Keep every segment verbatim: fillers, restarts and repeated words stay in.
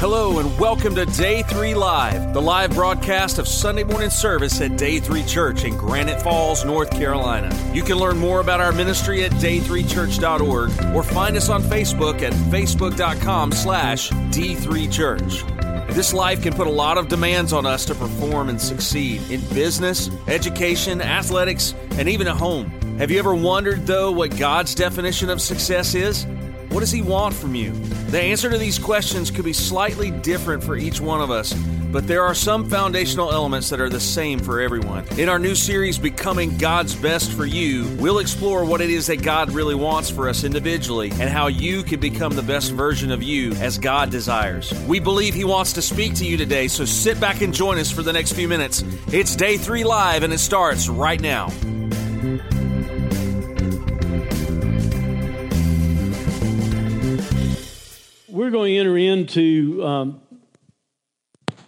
Hello and welcome to Day three Live, the live broadcast of Sunday morning service at Day three Church in Granite Falls, North Carolina. You can learn more about our ministry at day three church dot org or find us on Facebook at facebook dot com slash D three Church. This life can put a lot of demands on us to perform and succeed in business, education, athletics, and even at home. Have you ever wondered, though, what God's definition of success is? What does He want from you? The answer to these questions could be slightly different for each one of us, but there are some foundational elements that are the same for everyone. In our new series, Becoming God's Best for You, we'll explore what it is that God really wants for us individually and how you can become the best version of you as God desires. We believe He wants to speak to you today, so sit back and join us for the next few minutes. It's Day three Live, and it starts right now. We're going to enter into um,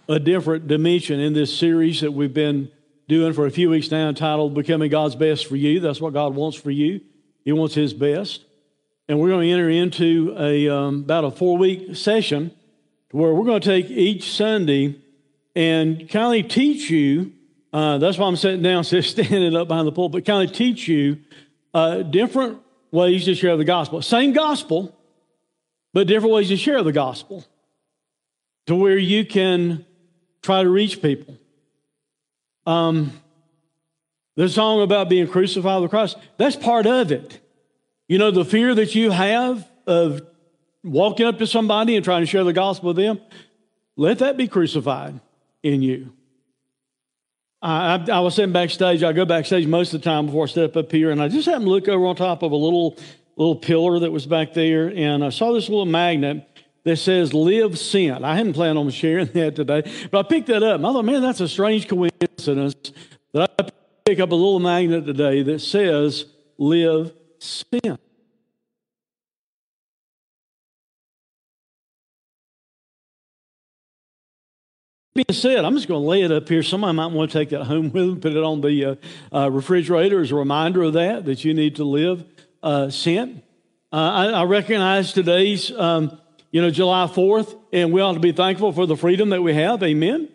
a different dimension in this series that we've been doing for a few weeks now, entitled Becoming God's Best for You. That's what God wants for you. He wants His best. And we're going to enter into a um, about a four-week session where we're going to take each Sunday and kindly teach you, uh, that's why I'm sitting down, so standing up behind the pulpit, but kindly teach you uh, different ways to share the gospel. Same gospel, but different ways to share the gospel to where you can try to reach people. Um, the song about being crucified with Christ, that's part of it. You know, the fear that you have of walking up to somebody and trying to share the gospel with them, let that be crucified in you. I, I, I was sitting backstage. I go backstage most of the time before I step up here, and I just happened to look over on top of a little... little pillar that was back there, and I saw this little magnet that says, Live Sent. I hadn't planned on sharing that today, but I picked that up, and I thought, man, that's a strange coincidence that I pick up a little magnet today that says, Live Sent. Being said, I'm just going to lay it up here. Somebody might want to take that home with them, put it on the uh, uh, refrigerator as a reminder of that, that you need to live Uh, sent. Uh, I, I recognize today's, um, you know, July fourth, and we ought to be thankful for the freedom that we have. Amen.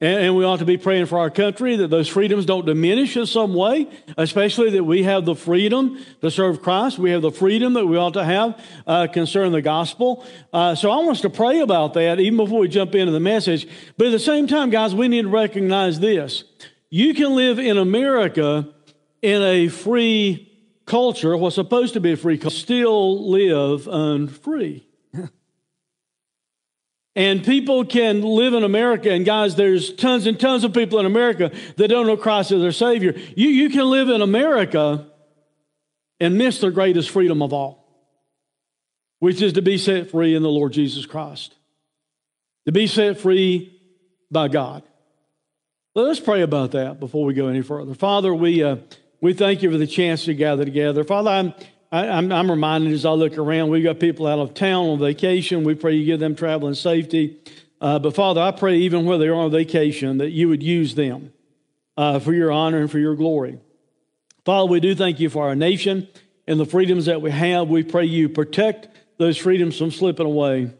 And, and we ought to be praying for our country that those freedoms don't diminish in some way, especially that we have the freedom to serve Christ. We have the freedom that we ought to have uh, concerning the gospel. Uh, so I want us to pray about that even before we jump into the message. But at the same time, guys, we need to recognize this. You can live in America in a free culture, what's supposed to be a free culture, still live unfree. And people can live in America, and guys, there's tons and tons of people in America that don't know Christ as their Savior. You, you can live in America and miss the greatest freedom of all, which is to be set free in the Lord Jesus Christ, to be set free by God. Let's pray about that before we go any further. Father, we... Uh, We thank you for the chance to gather together. Father, I'm, I, I'm, I'm reminded as I look around, we've got people out of town on vacation. We pray you give them travel and safety. Uh, but, Father, I pray even where they are on vacation that you would use them uh, for your honor and for your glory. Father, we do thank you for our nation and the freedoms that we have. We pray you protect those freedoms from slipping away,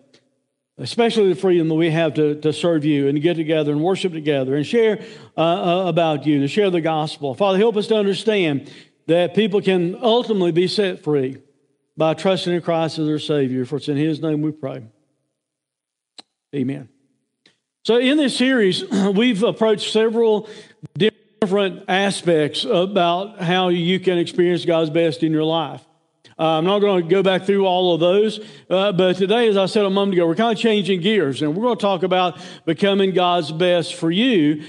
especially the freedom that we have to, to serve you and to get together and worship together and share uh, about you, to share the gospel. Father, help us to understand that people can ultimately be set free by trusting in Christ as their Savior. For it's in His name we pray. Amen. So in this series, we've approached several different aspects about how you can experience God's best in your life. Uh, I'm not going to go back through all of those, uh, but today, as I said a moment ago, we're kind of changing gears, and we're going to talk about becoming God's best for you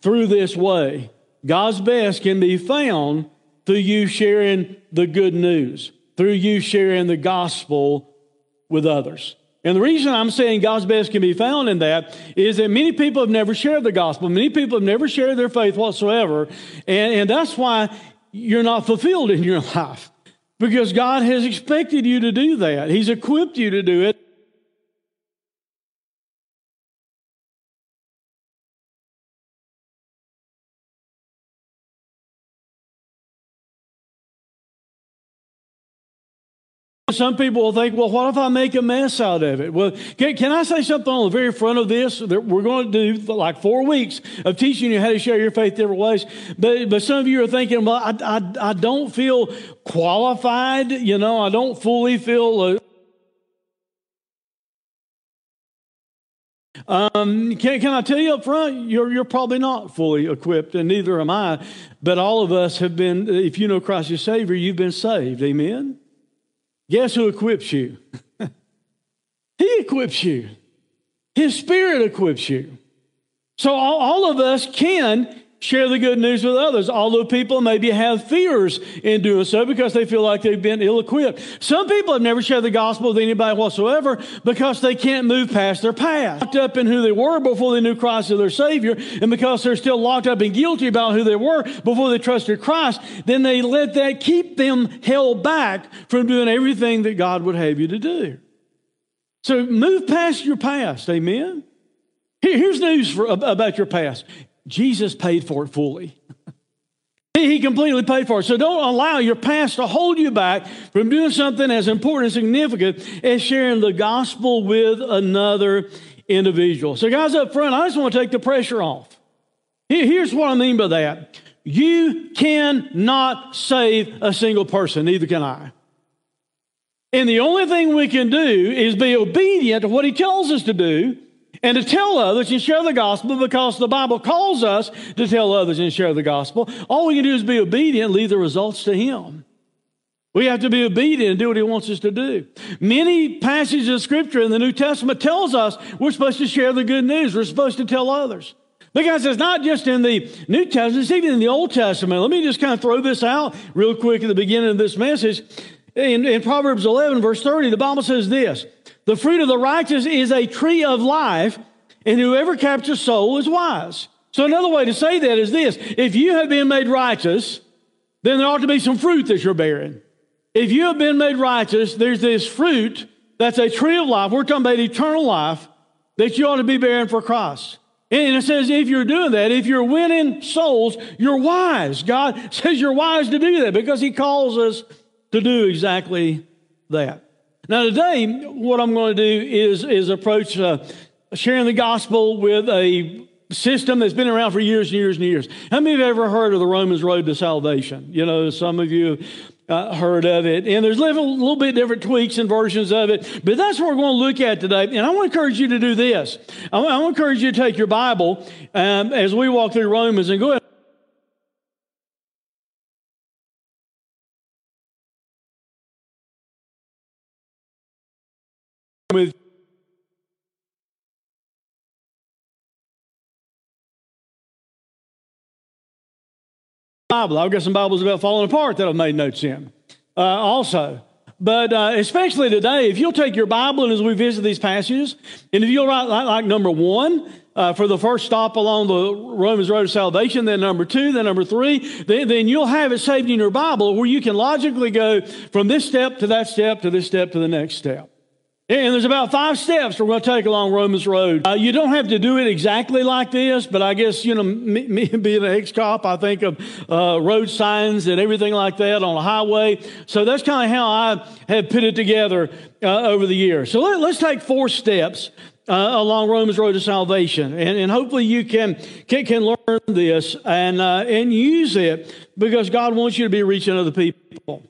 through this way. God's best can be found through you sharing the good news, through you sharing the gospel with others. And the reason I'm saying God's best can be found in that is that many people have never shared the gospel. Many people have never shared their faith whatsoever, and, and that's why you're not fulfilled in your life. Because God has expected you to do that. He's equipped you to do it. some people will think, well, what if I make a mess out of it? Well, can, can I say something on the very front of this? That we're going to do like four weeks of teaching you how to share your faith different ways. But, but some of you are thinking, well, I, I, I don't feel qualified. You know, I don't fully feel... Uh, Um, can, can I tell you up front, you're, you're probably not fully equipped, and neither am I. But all of us have been, if you know Christ as Savior, you've been saved. Amen? Guess who equips you? He equips you. His Spirit equips you. So all, all of us can share the good news with others, although people maybe have fears in doing so because they feel like they've been ill-equipped. Some people have never shared the gospel with anybody whatsoever because they can't move past their past. Locked up in who they were before they knew Christ as their Savior, and because they're still locked up and guilty about who they were before they trusted Christ, then they let that keep them held back from doing everything that God would have you to do. So move past your past, amen? Here's news for, about your past. Jesus paid for it fully. He completely paid for it. So don't allow your past to hold you back from doing something as important and significant as sharing the gospel with another individual. So guys, up front, I just want to take the pressure off. Here's what I mean by that. You cannot save a single person. Neither can I. And the only thing we can do is be obedient to what He tells us to do, and to tell others and share the gospel because the Bible calls us to tell others and share the gospel. All we can do is be obedient and leave the results to Him. We have to be obedient and do what He wants us to do. Many passages of Scripture in the New Testament tells us we're supposed to share the good news. We're supposed to tell others. Because it's not just in the New Testament, it's even in the Old Testament. Let me just kind of throw this out real quick at the beginning of this message. In, in Proverbs eleven, verse thirty, the Bible says this: the fruit of the righteous is a tree of life, and whoever captures soul is wise. So another way to say that is this: if you have been made righteous, then there ought to be some fruit that you're bearing. If you have been made righteous, there's this fruit that's a tree of life. We're talking about eternal life that you ought to be bearing for Christ. And it says if you're doing that, if you're winning souls, you're wise. God says you're wise to do that because He calls us to do exactly that. Now today, what I'm going to do is, is approach uh, sharing the gospel with a system that's been around for years and years and years. How many have ever heard of the Romans Road to Salvation? You know, some of you uh, heard of it. And there's a little, little bit different tweaks and versions of it. But that's what we're going to look at today. And I want to encourage you to do this. I want, I want to encourage you to take your Bible um, as we walk through Romans and go ahead. With Bible, I've got some Bibles about falling apart that I've made notes in uh, also. But uh, especially today, if you'll take your Bible and as we visit these passages, and if you'll write like, like number one uh, for the first stop along the Romans Road to Salvation, then number two, then number three, then, then you'll have it saved in your Bible where you can logically go from this step to that step to this step to the next step. And there's about five steps we're going to take along Romans Road. Uh, you don't have to do it exactly like this, but I guess, you know, me, me being an ex-cop, I think of uh, road signs and everything like that on a highway. So that's kind of how I have put it together uh, over the years. So let, let's take four steps uh, along Romans Road to Salvation. And, and hopefully you can, can, can learn this and, uh, and use it because God wants you to be reaching other people.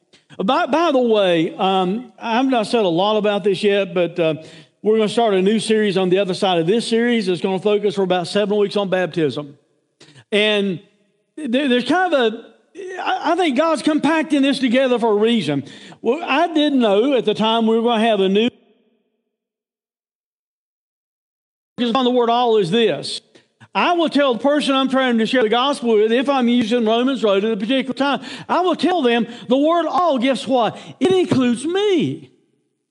By, by the way, um, I've not said a lot about this yet, but uh, we're going to start a new series on the other side of this series. It's going to focus for about seven weeks on baptism. And there, there's kind of a, I think God's compacting this together for a reason. Well, I didn't know at the time we were going to have a new, because on the word all is this: I will tell the person I'm trying to share the gospel with, if I'm using Romans Road at a particular time, I will tell them the word all, guess what? It includes me.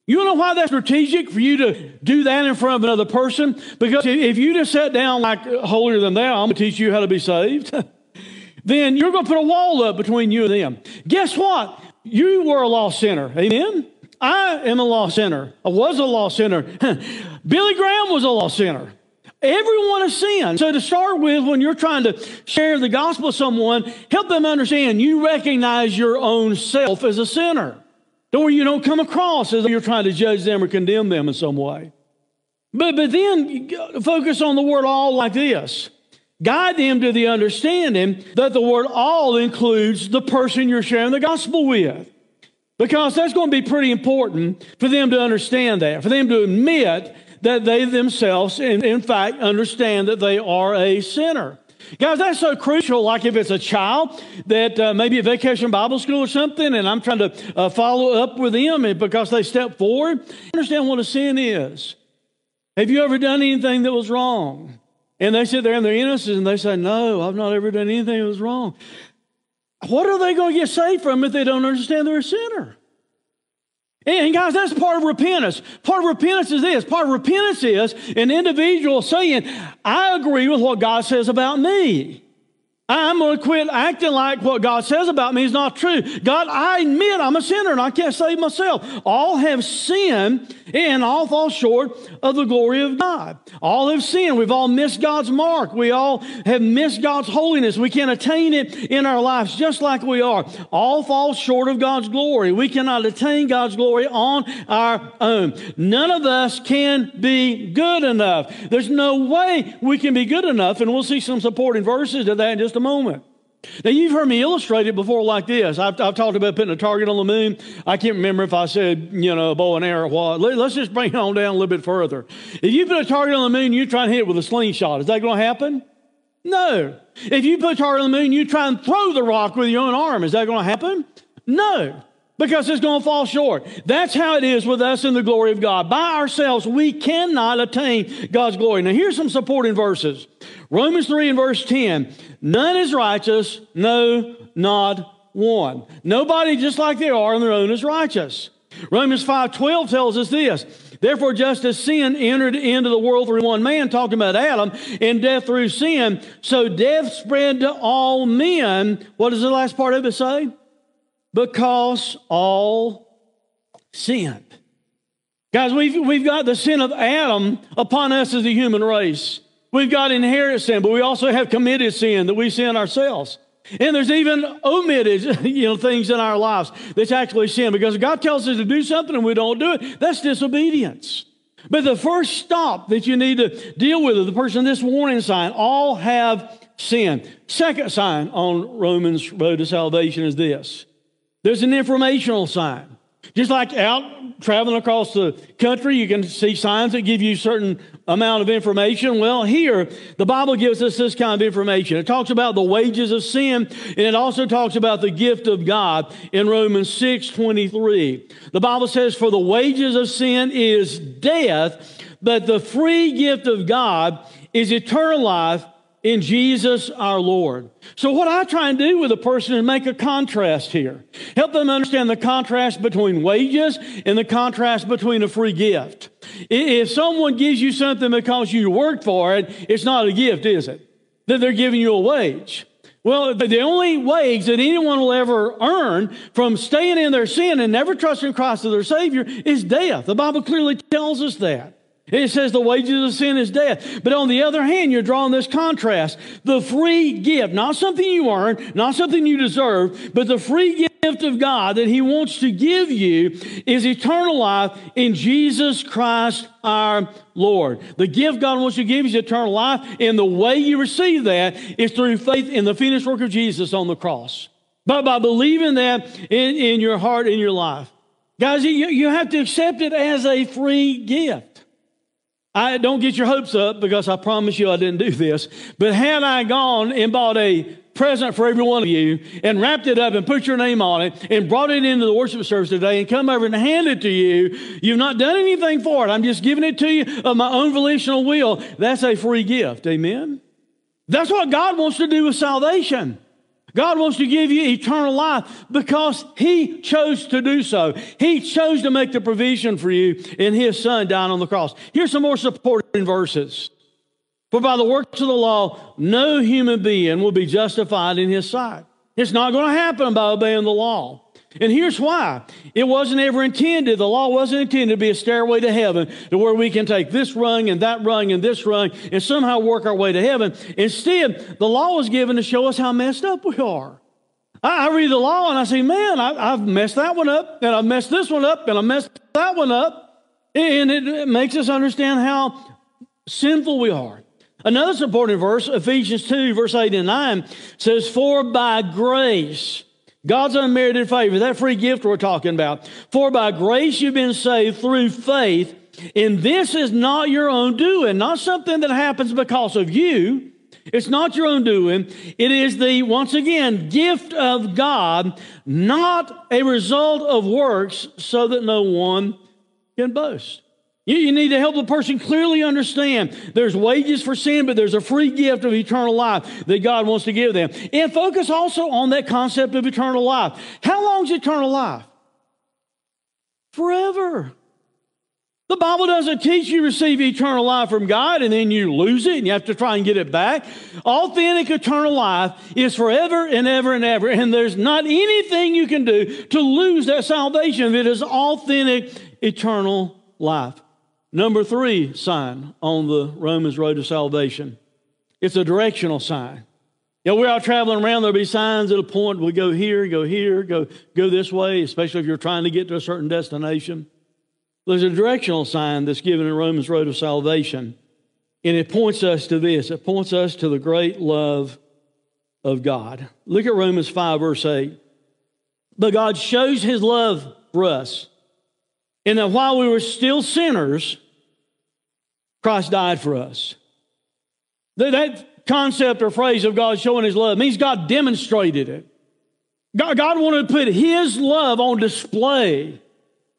You know why that's strategic for you to do that in front of another person? Because if you just sat down like holier than thou, I'm going to teach you how to be saved, then you're going to put a wall up between you and them. Guess what? You were a lost sinner. Amen? I am a lost sinner. I was a lost sinner. Billy Graham was a lost sinner. Everyone has sinned. So to start with, when you're trying to share the gospel with someone, help them understand you recognize your own self as a sinner. Don't worry, you don't come across as you're trying to judge them or condemn them in some way. But, but then focus on the word all like this. Guide them to the understanding that the word all includes the person you're sharing the gospel with. Because that's going to be pretty important for them to understand that, for them to admit that they themselves, in, in fact, understand that they are a sinner. Guys, that's so crucial. Like if it's a child that uh, maybe at Vacation Bible School or something, and I'm trying to uh, follow up with them and because they step forward, understand what a sin is. Have you ever done anything that was wrong? And they sit there in their innocence and they say, no, I've not ever done anything that was wrong. What are they going to get saved from if they don't understand they're a sinner? And guys, that's part of repentance. Part of repentance is this. Part of repentance is an individual saying, I agree with what God says about me. I'm going to quit acting like what God says about me is not true. God, I admit I'm a sinner and I can't save myself. All have sinned and all fall short of the glory of God. All have sinned. We've all missed God's mark. We all have missed God's holiness. We can't attain it in our lives just like we are. All fall short of God's glory. We cannot attain God's glory on our own. None of us can be good enough. There's no way we can be good enough, and we'll see some supporting verses to that in just a moment. Now, you've heard me illustrate it before like this. I've, I've talked about putting a target on the moon. I can't remember if I said, you know, bow and arrow. What? Let's just bring it on down a little bit further. If you put a target on the moon, you try and hit it with a slingshot. Is that going to happen? No. If you put a target on the moon, you try and throw the rock with your own arm. Is that going to happen? No. Because it's going to fall short. That's how it is with us in the glory of God. By ourselves, we cannot attain God's glory. Now, here's some supporting verses. Romans three and verse ten. None is righteous, no, not one. Nobody just like they are on their own is righteous. Romans five twelve tells us this. Therefore, just as sin entered into the world through one man, talking about Adam, and death through sin, so death spread to all men. What does the last part of it say? Because all sinned. Guys, we've, we've got the sin of Adam upon us as a human race. We've got inherited sin, but we also have committed sin that we sin ourselves. And there's even omitted, you know, things in our lives that's actually sin. Because if God tells us to do something and we don't do it, that's disobedience. But the first stop that you need to deal with is the person, this warning sign, all have sin. Second sign on Romans Road to Salvation is this. There's an informational sign. Just like out traveling across the country, you can see signs that give you a certain amount of information. Well, here, the Bible gives us this kind of information. It talks about the wages of sin, and it also talks about the gift of God in Romans six twenty-three. The Bible says, for the wages of sin is death, but the free gift of God is eternal life in Jesus our Lord. So what I try and do with a person is make a contrast here. Help them understand the contrast between wages and the contrast between a free gift. If someone gives you something because you worked for it, it's not a gift, is it? That they're giving you a wage. Well, the only wage that anyone will ever earn from staying in their sin and never trusting Christ as their Savior is death. The Bible clearly tells us that. It says the wages of sin is death. But on the other hand, you're drawing this contrast. The free gift, not something you earn, not something you deserve, but the free gift of God that He wants to give you is eternal life in Jesus Christ our Lord. The gift God wants you to give is eternal life, and the way you receive that is through faith in the finished work of Jesus on the cross. But by believing that in, in your heart, in your life. Guys, you, you have to accept it as a free gift. I don't get your hopes up because I promise you I didn't do this. But had I gone and bought a present for every one of you and wrapped it up and put your name on it and brought it into the worship service today and come over and hand it to you, you've not done anything for it. I'm just giving it to you of my own volitional will. That's a free gift. Amen? That's what God wants to do with salvation. God wants to give you eternal life because He chose to do so. He chose to make the provision for you in His Son dying on the cross. Here's some more supporting verses. For by the works of the law, no human being will be justified in His sight. It's not going to happen by obeying the law. And here's why. It wasn't ever intended, the law wasn't intended to be a stairway to heaven to where we can take this rung and that rung and this rung and somehow work our way to heaven. Instead, the law was given to show us how messed up we are. I, I read the law and I say, man, I, I've messed that one up, and I messed this one up, and I messed that one up. And it, it makes us understand how sinful we are. Another supporting verse, Ephesians two, verse eight and nine, says, for by grace, God's unmerited favor, that free gift we're talking about, for by grace you've been saved through faith, and this is not your own doing, not something that happens because of you. It's not your own doing. It is the, once again, gift of God, not a result of works, so that no one can boast. You, you need to help the person clearly understand there's wages for sin, but there's a free gift of eternal life that God wants to give them. And focus also on that concept of eternal life. How long is eternal life? Forever. The Bible doesn't teach you receive eternal life from God and then you lose it and you have to try and get it back. Authentic eternal life is forever and ever and ever. And there's not anything you can do to lose that salvation. It is authentic eternal life. Number three sign on the Romans Road to Salvation. It's a directional sign. You know, we're out traveling around. There'll be signs that'll point. We go here, go here, go, go this way, especially if you're trying to get to a certain destination. There's a directional sign that's given in Romans Road of Salvation, and it points us to this. It points us to the great love of God. Look at Romans five, verse eight. But God shows his love for us, and that while we were still sinners, Christ died for us. That concept or phrase of God showing his love means God demonstrated it. God, God wanted to put his love on display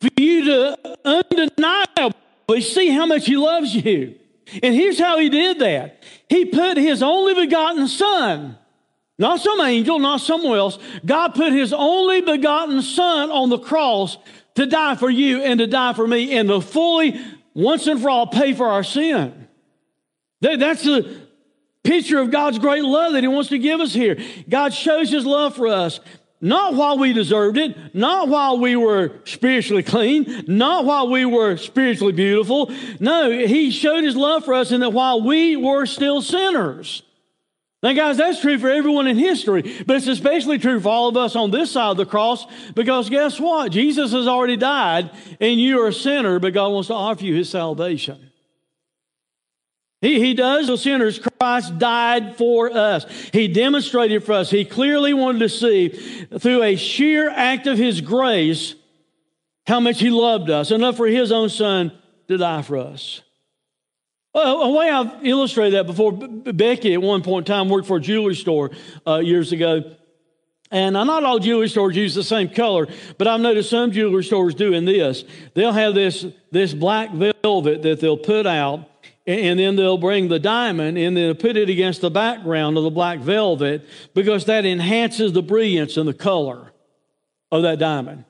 for you to undeniably see how much he loves you. And here's how he did that. He put his only begotten son, not some angel, not someone else. God put his only begotten son on the cross to die for you and to die for me and to fully, once and for all, pay for our sin. That's the picture of God's great love that he wants to give us here. God shows his love for us. Not while we deserved it, not while we were spiritually clean, not while we were spiritually beautiful. No, he showed his love for us in that while we were still sinners. Now, guys, that's true for everyone in history, but it's especially true for all of us on this side of the cross, because guess what? Jesus has already died, and you are a sinner, but God wants to offer you his salvation. He, he does for sinners. Christ died for us. He demonstrated for us. He clearly wanted to see through a sheer act of his grace how much he loved us, enough for his own son to die for us. Well, a way I've illustrated that before, Becky at one point in time worked for a jewelry store uh, years ago. And not all jewelry stores use the same color, but I've noticed some jewelry stores doing this. They'll have this, this black velvet that they'll put out, and then they'll bring the diamond and then put it against the background of the black velvet, because that enhances the brilliance and the color of that diamond.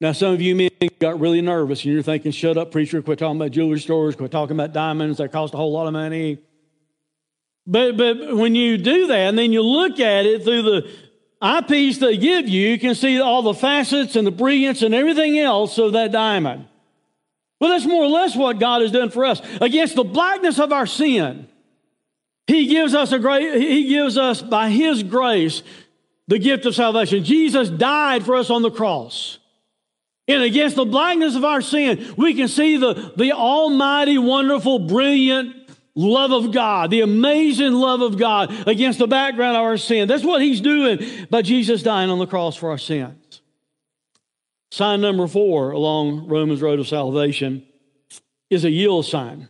Now, some of you men got really nervous and you're thinking, shut up, preacher, quit talking about jewelry stores, quit talking about diamonds. They cost a whole lot of money. But, but when you do that and then you look at it through the eyepiece they give you, you can see all the facets and the brilliance and everything else of that diamond. Well, that's more or less what God has done for us. Against the blackness of our sin, He gives us a great, He gives us by His grace the gift of salvation. Jesus died for us on the cross. And against the blackness of our sin, we can see the, the almighty, wonderful, brilliant love of God, the amazing love of God against the background of our sin. That's what He's doing by Jesus dying on the cross for our sin. Sign number four along Romans Road of Salvation is a yield sign.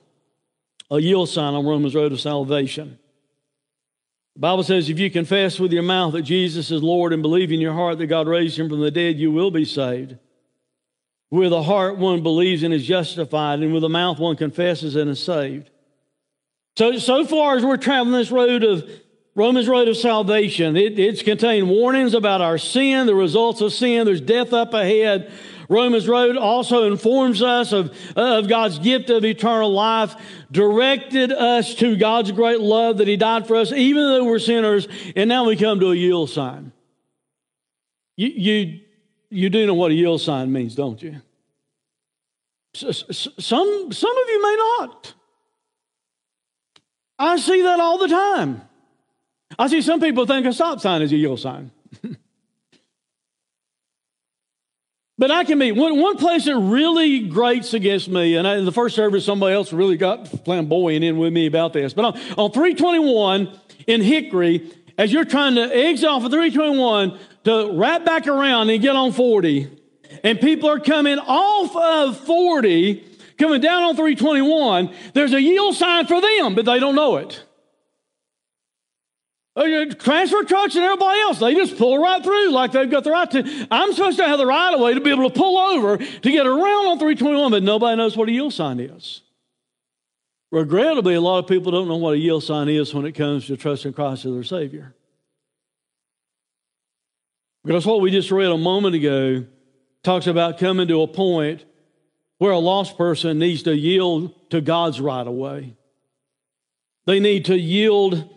A yield sign on Romans Road of Salvation. The Bible says, if you confess with your mouth that Jesus is Lord and believe in your heart that God raised him from the dead, you will be saved. With the heart one believes and is justified, and with the mouth one confesses and is saved. So, so far as we're traveling this road of Romans Road of Salvation, it, it's contained warnings about our sin, the results of sin. There's death up ahead. Romans Road also informs us of, of God's gift of eternal life, directed us to God's great love that He died for us, even though we're sinners, and now we come to a yield sign. You, you, you do know what a yield sign means, don't you? Some, some of you may not. I see that all the time. I see some people think a stop sign is a yield sign. But I can be, one, one place that really grates against me, and I, in the first service, somebody else really got flamboyant in with me about this. But on, on three twenty-one in Hickory, as you're trying to exit off of three twenty-one to wrap back around and get on forty, and people are coming off of forty, coming down on three twenty-one, there's a yield sign for them, but they don't know it. Transfer trucks and everybody else, they just pull right through like they've got the right to. I'm supposed to have the right of way to be able to pull over to get around on three twenty-one, but nobody knows what a yield sign is. Regrettably, a lot of people don't know what a yield sign is when it comes to trusting Christ as their Savior. Because what we just read a moment ago talks about coming to a point where a lost person needs to yield to God's right of way. They need to yield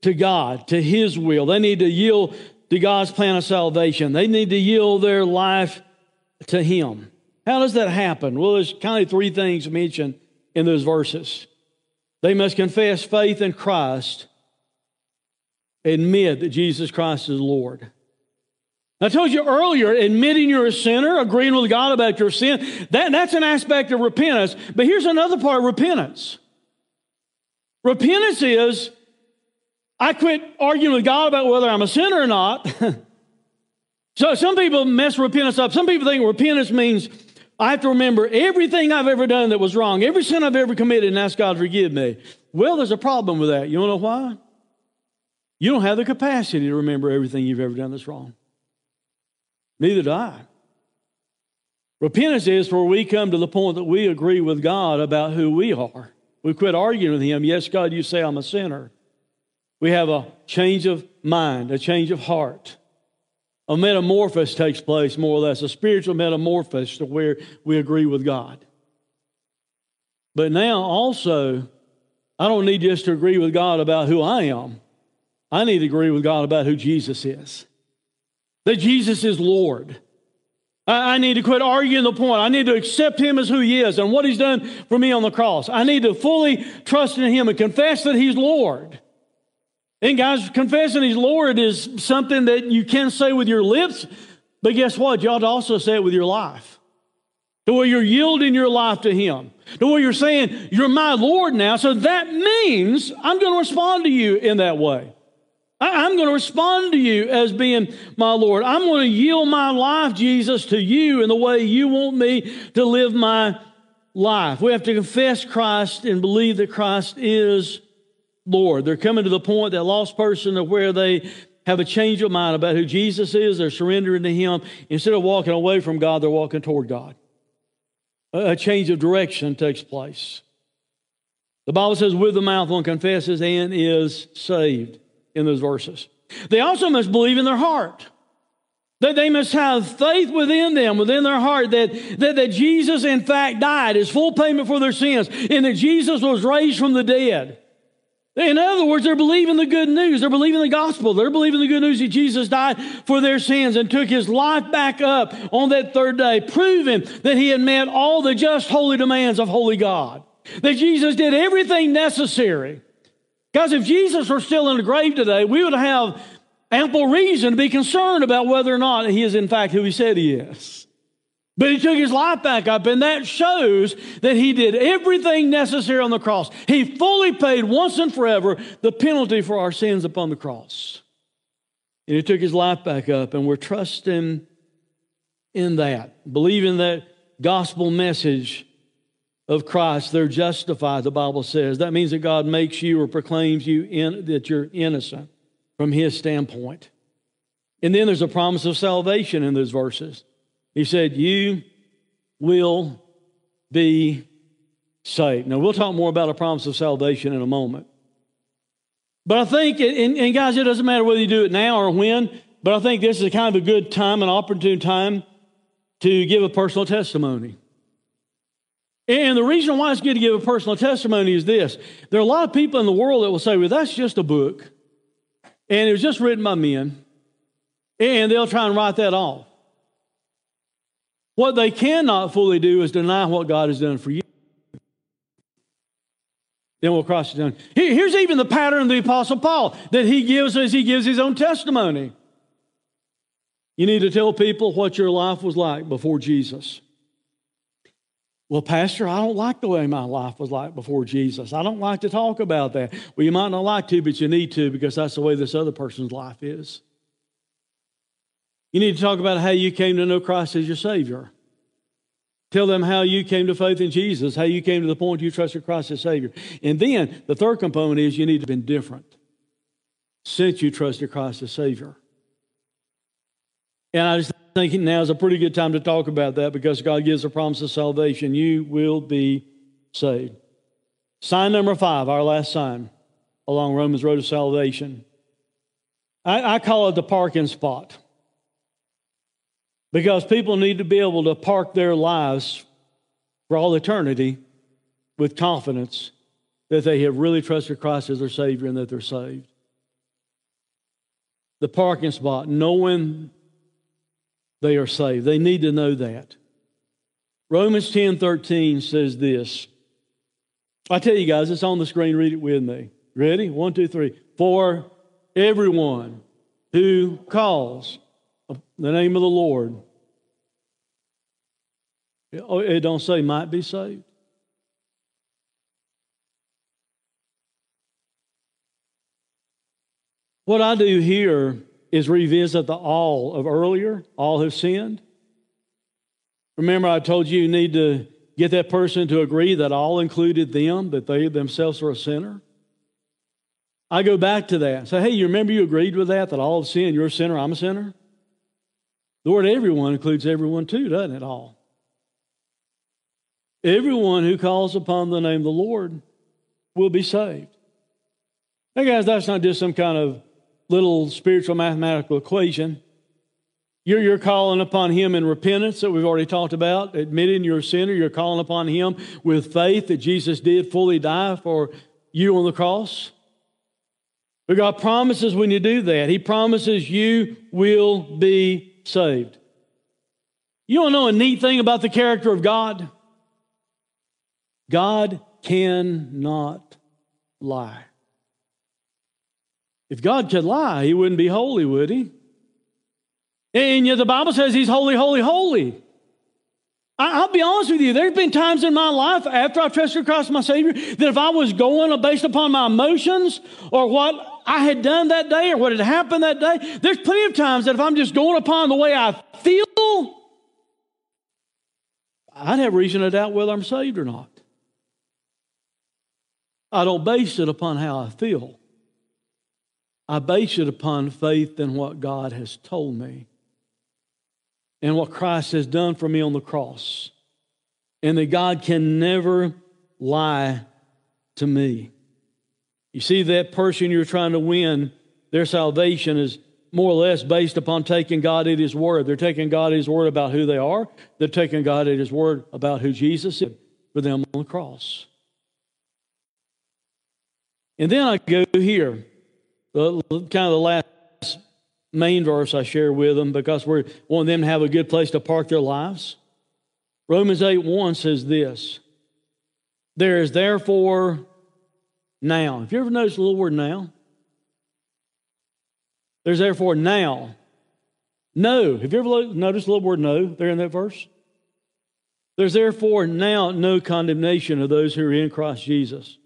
to God, to His will. They need to yield to God's plan of salvation. They need to yield their life to Him. How does that happen? Well, there's kind of three things mentioned in those verses. They must confess faith in Christ, admit that Jesus Christ is Lord. I told you earlier, admitting you're a sinner, agreeing with God about your sin, that, that's an aspect of repentance. But here's another part of repentance. Repentance is, I quit arguing with God about whether I'm a sinner or not. So some people mess repentance up. Some people think repentance means I have to remember everything I've ever done that was wrong, every sin I've ever committed, and ask God to forgive me. Well, there's a problem with that. You don't know why? You don't have the capacity to remember everything you've ever done that's wrong. Neither do I. Repentance is where we come to the point that we agree with God about who we are. We quit arguing with Him. Yes, God, you say I'm a sinner. We have a change of mind, a change of heart. A metamorphosis takes place, more or less, a spiritual metamorphosis to where we agree with God. But now also, I don't need just to agree with God about who I am. I need to agree with God about who Jesus is. That Jesus is Lord. I, I need to quit arguing the point. I need to accept Him as who He is and what He's done for me on the cross. I need to fully trust in Him and confess that He's Lord. And guys, confessing He's Lord is something that you can say with your lips, but guess what? You ought to also say it with your life. To where you're yielding your life to Him. To where you're saying, you're my Lord now, so that means I'm going to respond to you in that way. I- I'm going to respond to you as being my Lord. I'm going to yield my life, Jesus, to you in the way you want me to live my life. We have to confess Christ and believe that Christ is Lord. They're coming to the point, that lost person, of where they have a change of mind about who Jesus is. They're surrendering to Him. Instead of walking away from God, they're walking toward God. A change of direction takes place. The Bible says, with the mouth one confesses and is saved, in those verses. They also must believe in their heart. That they must have faith within them, within their heart, that, that, that Jesus in fact died as full payment for their sins, and that Jesus was raised from the dead. In other words, they're believing the good news. They're believing the gospel. They're believing the good news that Jesus died for their sins and took His life back up on that third day, proving that He had met all the just holy demands of holy God. That Jesus did everything necessary. Guys, if Jesus were still in the grave today, we would have ample reason to be concerned about whether or not He is in fact who He said He is. But He took His life back up, and that shows that He did everything necessary on the cross. He fully paid once and forever the penalty for our sins upon the cross. And He took His life back up, and we're trusting in that, believing that gospel message of Christ. They're justified, the Bible says. That means that God makes you or proclaims you in, that you're innocent from His standpoint. And then there's a promise of salvation in those verses. He said, you will be saved. Now, we'll talk more about a promise of salvation in a moment. But I think, and, and guys, it doesn't matter whether you do it now or when, but I think this is kind of a good time, an opportune time, to give a personal testimony. And the reason why it's good to give a personal testimony is this. There are a lot of people in the world that will say, well, that's just a book, and it was just written by men, and they'll try and write that off. What they cannot fully do is deny what God has done for you. Then we'll cross it down. Here's even the pattern of the Apostle Paul that he gives as he gives his own testimony. You need to tell people what your life was like before Jesus. Well, Pastor, I don't like the way my life was like before Jesus. I don't like to talk about that. Well, you might not like to, but you need to, because that's the way this other person's life is. You need to talk about how you came to know Christ as your Savior. Tell them how you came to faith in Jesus, how you came to the point you trusted Christ as Savior. And then the third component is you need to have been different since you trusted Christ as Savior. And I just think now is a pretty good time to talk about that, because God gives a promise of salvation. You will be saved. Sign number five, our last sign along Romans Road to Salvation. I, I call it the parking spot. Because people need to be able to park their lives for all eternity with confidence that they have really trusted Christ as their Savior and that they're saved. The parking spot, knowing they are saved. They need to know that. Romans ten thirteen says this. I tell you guys, it's on the screen. Read it with me. Ready? One, two, three. For everyone who calls the name of the Lord. It don't say might be saved. What I do here is revisit the all of earlier. All have sinned. Remember, I told you you need to get that person to agree that all included them, that they themselves are a sinner. I go back to that. Say, hey, you remember you agreed with that, that all have sinned. You're a sinner, I'm a sinner. The word everyone includes everyone too, doesn't it all? Everyone who calls upon the name of the Lord will be saved. Now, guys, that's not just some kind of little spiritual mathematical equation. You're, you're calling upon Him in repentance that we've already talked about, admitting you're a sinner. You're calling upon Him with faith that Jesus did fully die for you on the cross. But God promises when you do that, He promises you will be saved. Saved. You want to know a neat thing about the character of God? God cannot lie. If God could lie, He wouldn't be holy, would He? And yet the Bible says He's holy, holy, holy. I'll be honest with you, there have been times in my life after I trusted Christ my Savior that if I was going based upon my emotions or what I had done that day or what had happened that day, there's plenty of times that if I'm just going upon the way I feel, I'd have reason to doubt whether I'm saved or not. I don't base it upon how I feel. I base it upon faith in what God has told me. And what Christ has done for me on the cross. And that God can never lie to me. You see, that person you're trying to win, their salvation is more or less based upon taking God at His word. They're taking God at His word about who they are. They're taking God at His word about who Jesus is for them on the cross. And then I go here, kind of the last main verse I share with them, because we want them to have a good place to park their lives. Romans eight one says this. There is therefore now. Have you ever noticed the little word now? There's therefore now. No. Have you ever noticed the little word no there in that verse? There's therefore now no condemnation of those who are in Christ Jesus.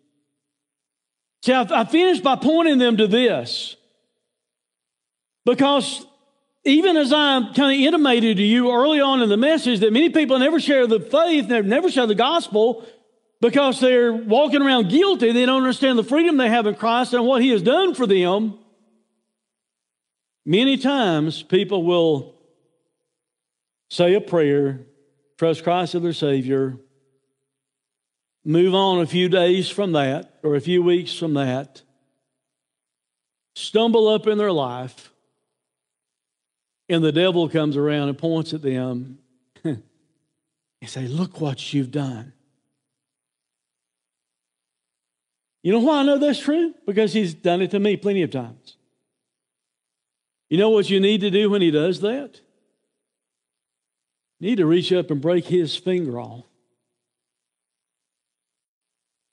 See, I, I finished by pointing them to this. Because even as I kind of intimated to you early on in the message that many people never share the faith, never share the gospel because they're walking around guilty. They don't understand the freedom they have in Christ and what He has done for them. Many times people will say a prayer, trust Christ as their Savior, move on a few days from that or a few weeks from that, stumble up in their life, and the devil comes around and points at them and say, look what you've done. You know why I know that's true? Because he's done it to me plenty of times. You know what you need to do when he does that? You need to reach up and break his finger off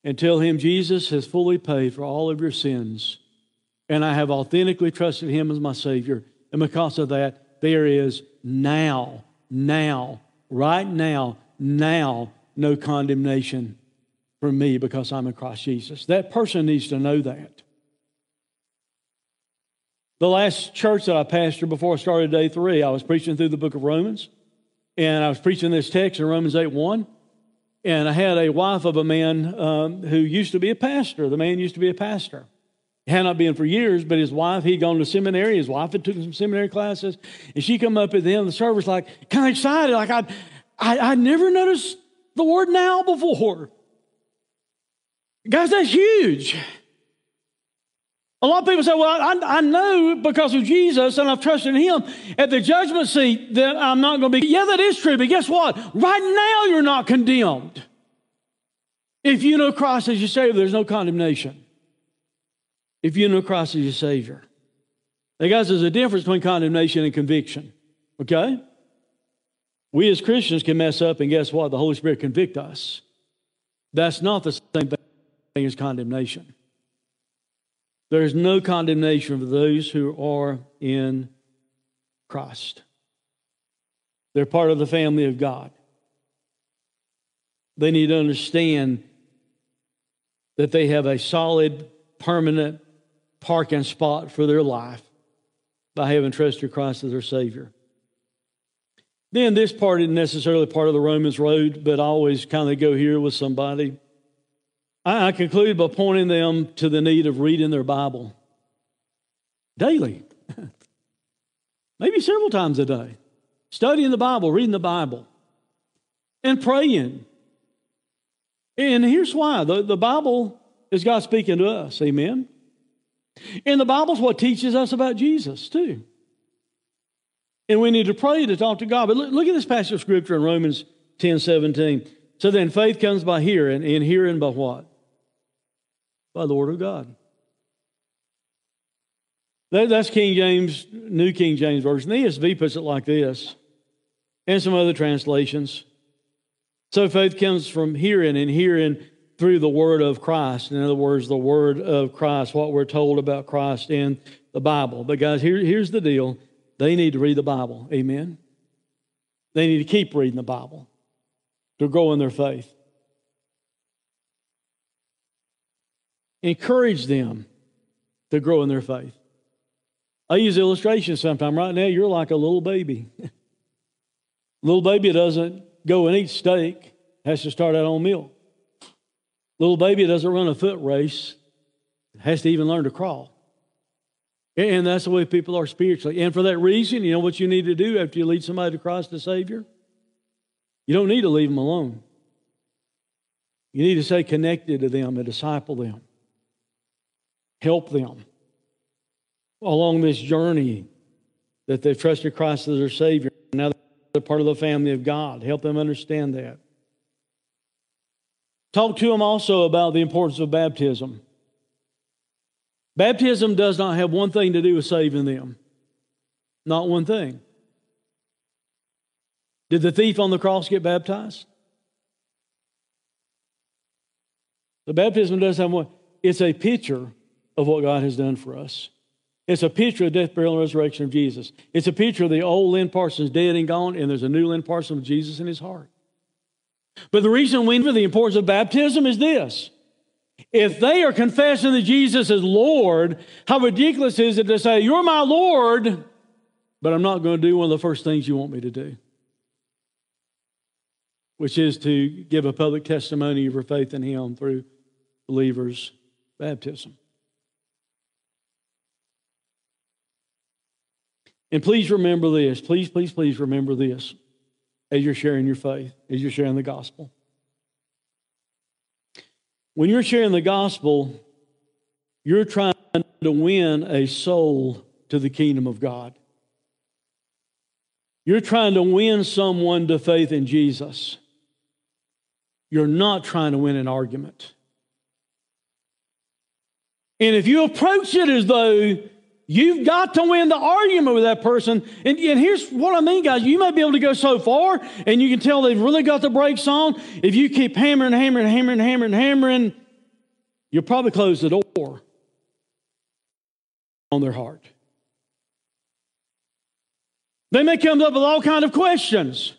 and tell him Jesus has fully paid for all of your sins and I have authentically trusted Him as my Savior. And because of that, there is now, now, right now, now, no condemnation for me because I'm in Christ Jesus. That person needs to know that. The last church that I pastored before I started day three, I was preaching through the book of Romans, and I was preaching this text in Romans eight one, and I had a wife of a man um, who used to be a pastor. The man used to be a pastor. He had not been for years, but his wife, he'd gone to seminary. His wife had took some seminary classes, and she come up at the end of the service like kind of excited, like I, I, I never noticed the word now before. Guys, that's huge. A lot of people say, well, I, I know because of Jesus and I've trusted in Him at the judgment seat that I'm not going to be. Yeah, that is true, but guess what? Right now you're not condemned. If you know Christ as your Savior, there's no condemnation. If you know Christ as your Savior. Now, guys, there's a difference between condemnation and conviction, okay? We as Christians can mess up, and guess what? The Holy Spirit convict us. That's not the same thing as condemnation. There is no condemnation for those who are in Christ. They're part of the family of God. They need to understand that they have a solid, permanent parking spot for their life by having trusted Christ as their Savior. Then this part isn't necessarily part of the Romans Road, but I always kind of go here with somebody. I conclude by pointing them to the need of reading their Bible daily, maybe several times a day, studying the Bible, reading the Bible, and praying. And here's why. The, the Bible is God speaking to us, amen? And the Bible's what teaches us about Jesus, too. And we need to pray to talk to God. But look, look at this passage of Scripture in Romans ten seventeen. So then faith comes by hearing, and hearing by what? By the Word of God. That, that's King James, New King James Version. The E S V puts it like this, and some other translations. So faith comes from hearing, and hearing through the Word of Christ. In other words, the Word of Christ, what we're told about Christ in the Bible. But guys, here, here's the deal. They need to read the Bible, amen? They need to keep reading the Bible to grow in their faith. Encourage them to grow in their faith. I use illustrations sometimes. Right now, you're like a little baby. Little baby doesn't go and eat steak, has to start out on milk. Little baby doesn't run a foot race, has to even learn to crawl. And that's the way people are spiritually. And for that reason, you know what you need to do after you lead somebody to Christ the Savior? You don't need to leave them alone. You need to stay connected to them and disciple them. Help them along this journey that they've trusted Christ as their Savior. Now they're part of the family of God. Help them understand that. Talk to them also about the importance of baptism. Baptism does not have one thing to do with saving them. Not one thing. Did the thief on the cross get baptized? The baptism does have one. It's a picture of what God has done for us. It's a picture of death, burial, and resurrection of Jesus. It's a picture of the old Lynn Parsons dead and gone, and there's a new Lynn Parsons with Jesus in his heart. But the reason we know the importance of baptism is this. If they are confessing that Jesus is Lord, how ridiculous is it to say, "You're my Lord, but I'm not going to do one of the first things you want me to do," which is to give a public testimony of your faith in Him through believers' baptism. And please remember this. Please, please, please remember this as you're sharing your faith, as you're sharing the gospel. When you're sharing the gospel, you're trying to win a soul to the kingdom of God. You're trying to win someone to faith in Jesus. You're not trying to win an argument. And if you approach it as though you've got to win the argument with that person, and, and here's what I mean, guys. You may be able to go so far, and you can tell they've really got the brakes on. If you keep hammering, hammering, hammering, hammering, hammering, you'll probably close the door on their heart. They may come up with all kinds of questions.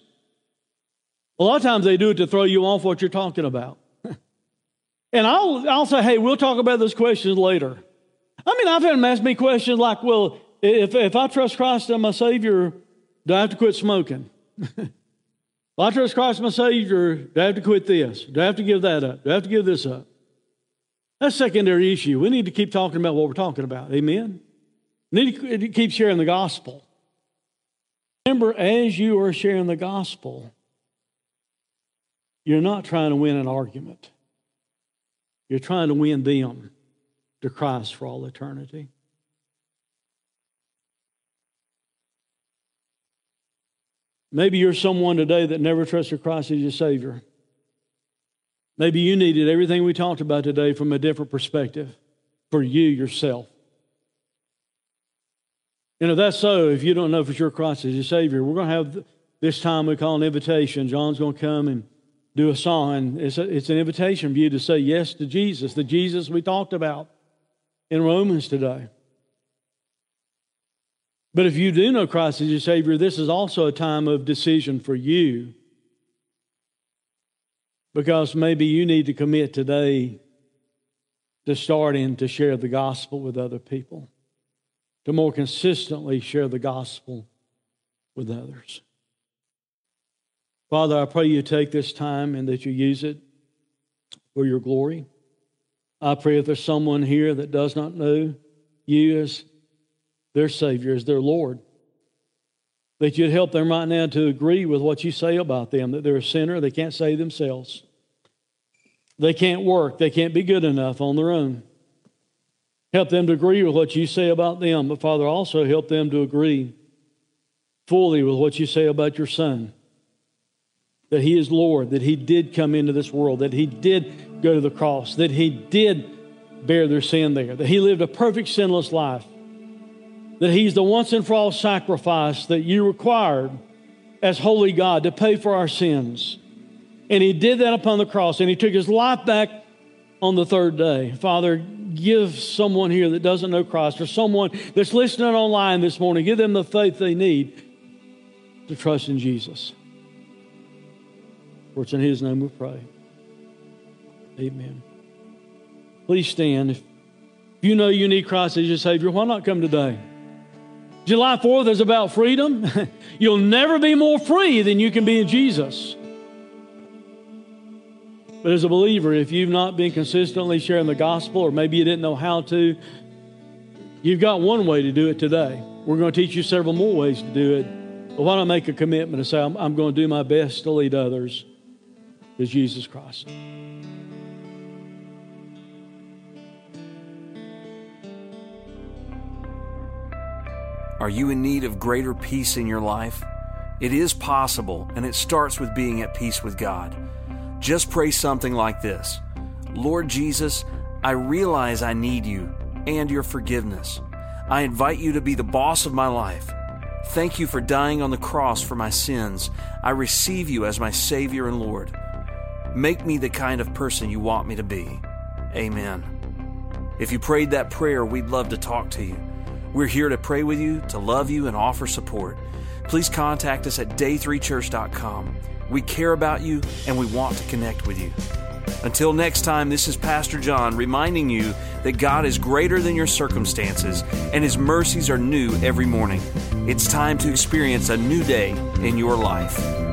A lot of times they do it to throw you off what you're talking about. And I'll, I'll say, hey, we'll talk about those questions later. I mean, I've had them ask me questions like, well, if, if I trust Christ as my Savior, do I have to quit smoking? Well, I trust Christ as my Savior, do I have to quit this? Do I have to give that up? Do I have to give this up? That's a secondary issue. We need to keep talking about what we're talking about. Amen? We need to keep sharing the gospel. Remember, as you are sharing the gospel, you're not trying to win an argument. You're trying to win them to Christ for all eternity. Maybe you're someone today that never trusted Christ as your Savior. Maybe you needed everything we talked about today from a different perspective for you yourself. You know, that's so. If you don't know for sure Christ is your Savior, we're going to have this time we call an invitation. John's going to come and do a song, and it's, a, it's an invitation for you to say yes to Jesus, the Jesus we talked about in Romans today. But if you do know Christ as your Savior, this is also a time of decision for you, because maybe you need to commit today to starting to share the gospel with other people, to more consistently share the gospel with others. Father, I pray you take this time and that you use it for your glory. I pray if there's someone here that does not know you as their Savior, as their Lord, that you'd help them right now to agree with what you say about them, that they're a sinner, they can't save themselves. They can't work, they can't be good enough on their own. Help them to agree with what you say about them, but Father, also help them to agree fully with what you say about your Son, that He is Lord, that He did come into this world, that He did go to the cross, that He did bear their sin there, that He lived a perfect sinless life, that He's the once and for all sacrifice that you required as holy God to pay for our sins. And He did that upon the cross, and He took His life back on the third day. Father, give someone here that doesn't know Christ, or someone that's listening online this morning, give them the faith they need to trust in Jesus. For it's in His name we pray. Amen. Please stand. If you know you need Christ as your Savior, why not come today? July fourth is about freedom. You'll never be more free than you can be in Jesus. But as a believer, if you've not been consistently sharing the gospel, or maybe you didn't know how to, you've got one way to do it today. We're going to teach you several more ways to do it. But why not make a commitment and say, I'm, I'm going to do my best to lead others to Jesus Christ. Are you in need of greater peace in your life? It is possible, and it starts with being at peace with God. Just pray something like this: Lord Jesus, I realize I need you and your forgiveness. I invite you to be the boss of my life. Thank you for dying on the cross for my sins. I receive you as my Savior and Lord. Make me the kind of person you want me to be. Amen. If you prayed that prayer, we'd love to talk to you. We're here to pray with you, to love you, and offer support. Please contact us at day three church dot com. We care about you, and we want to connect with you. Until next time, this is Pastor John reminding you that God is greater than your circumstances, and His mercies are new every morning. It's time to experience a new day in your life.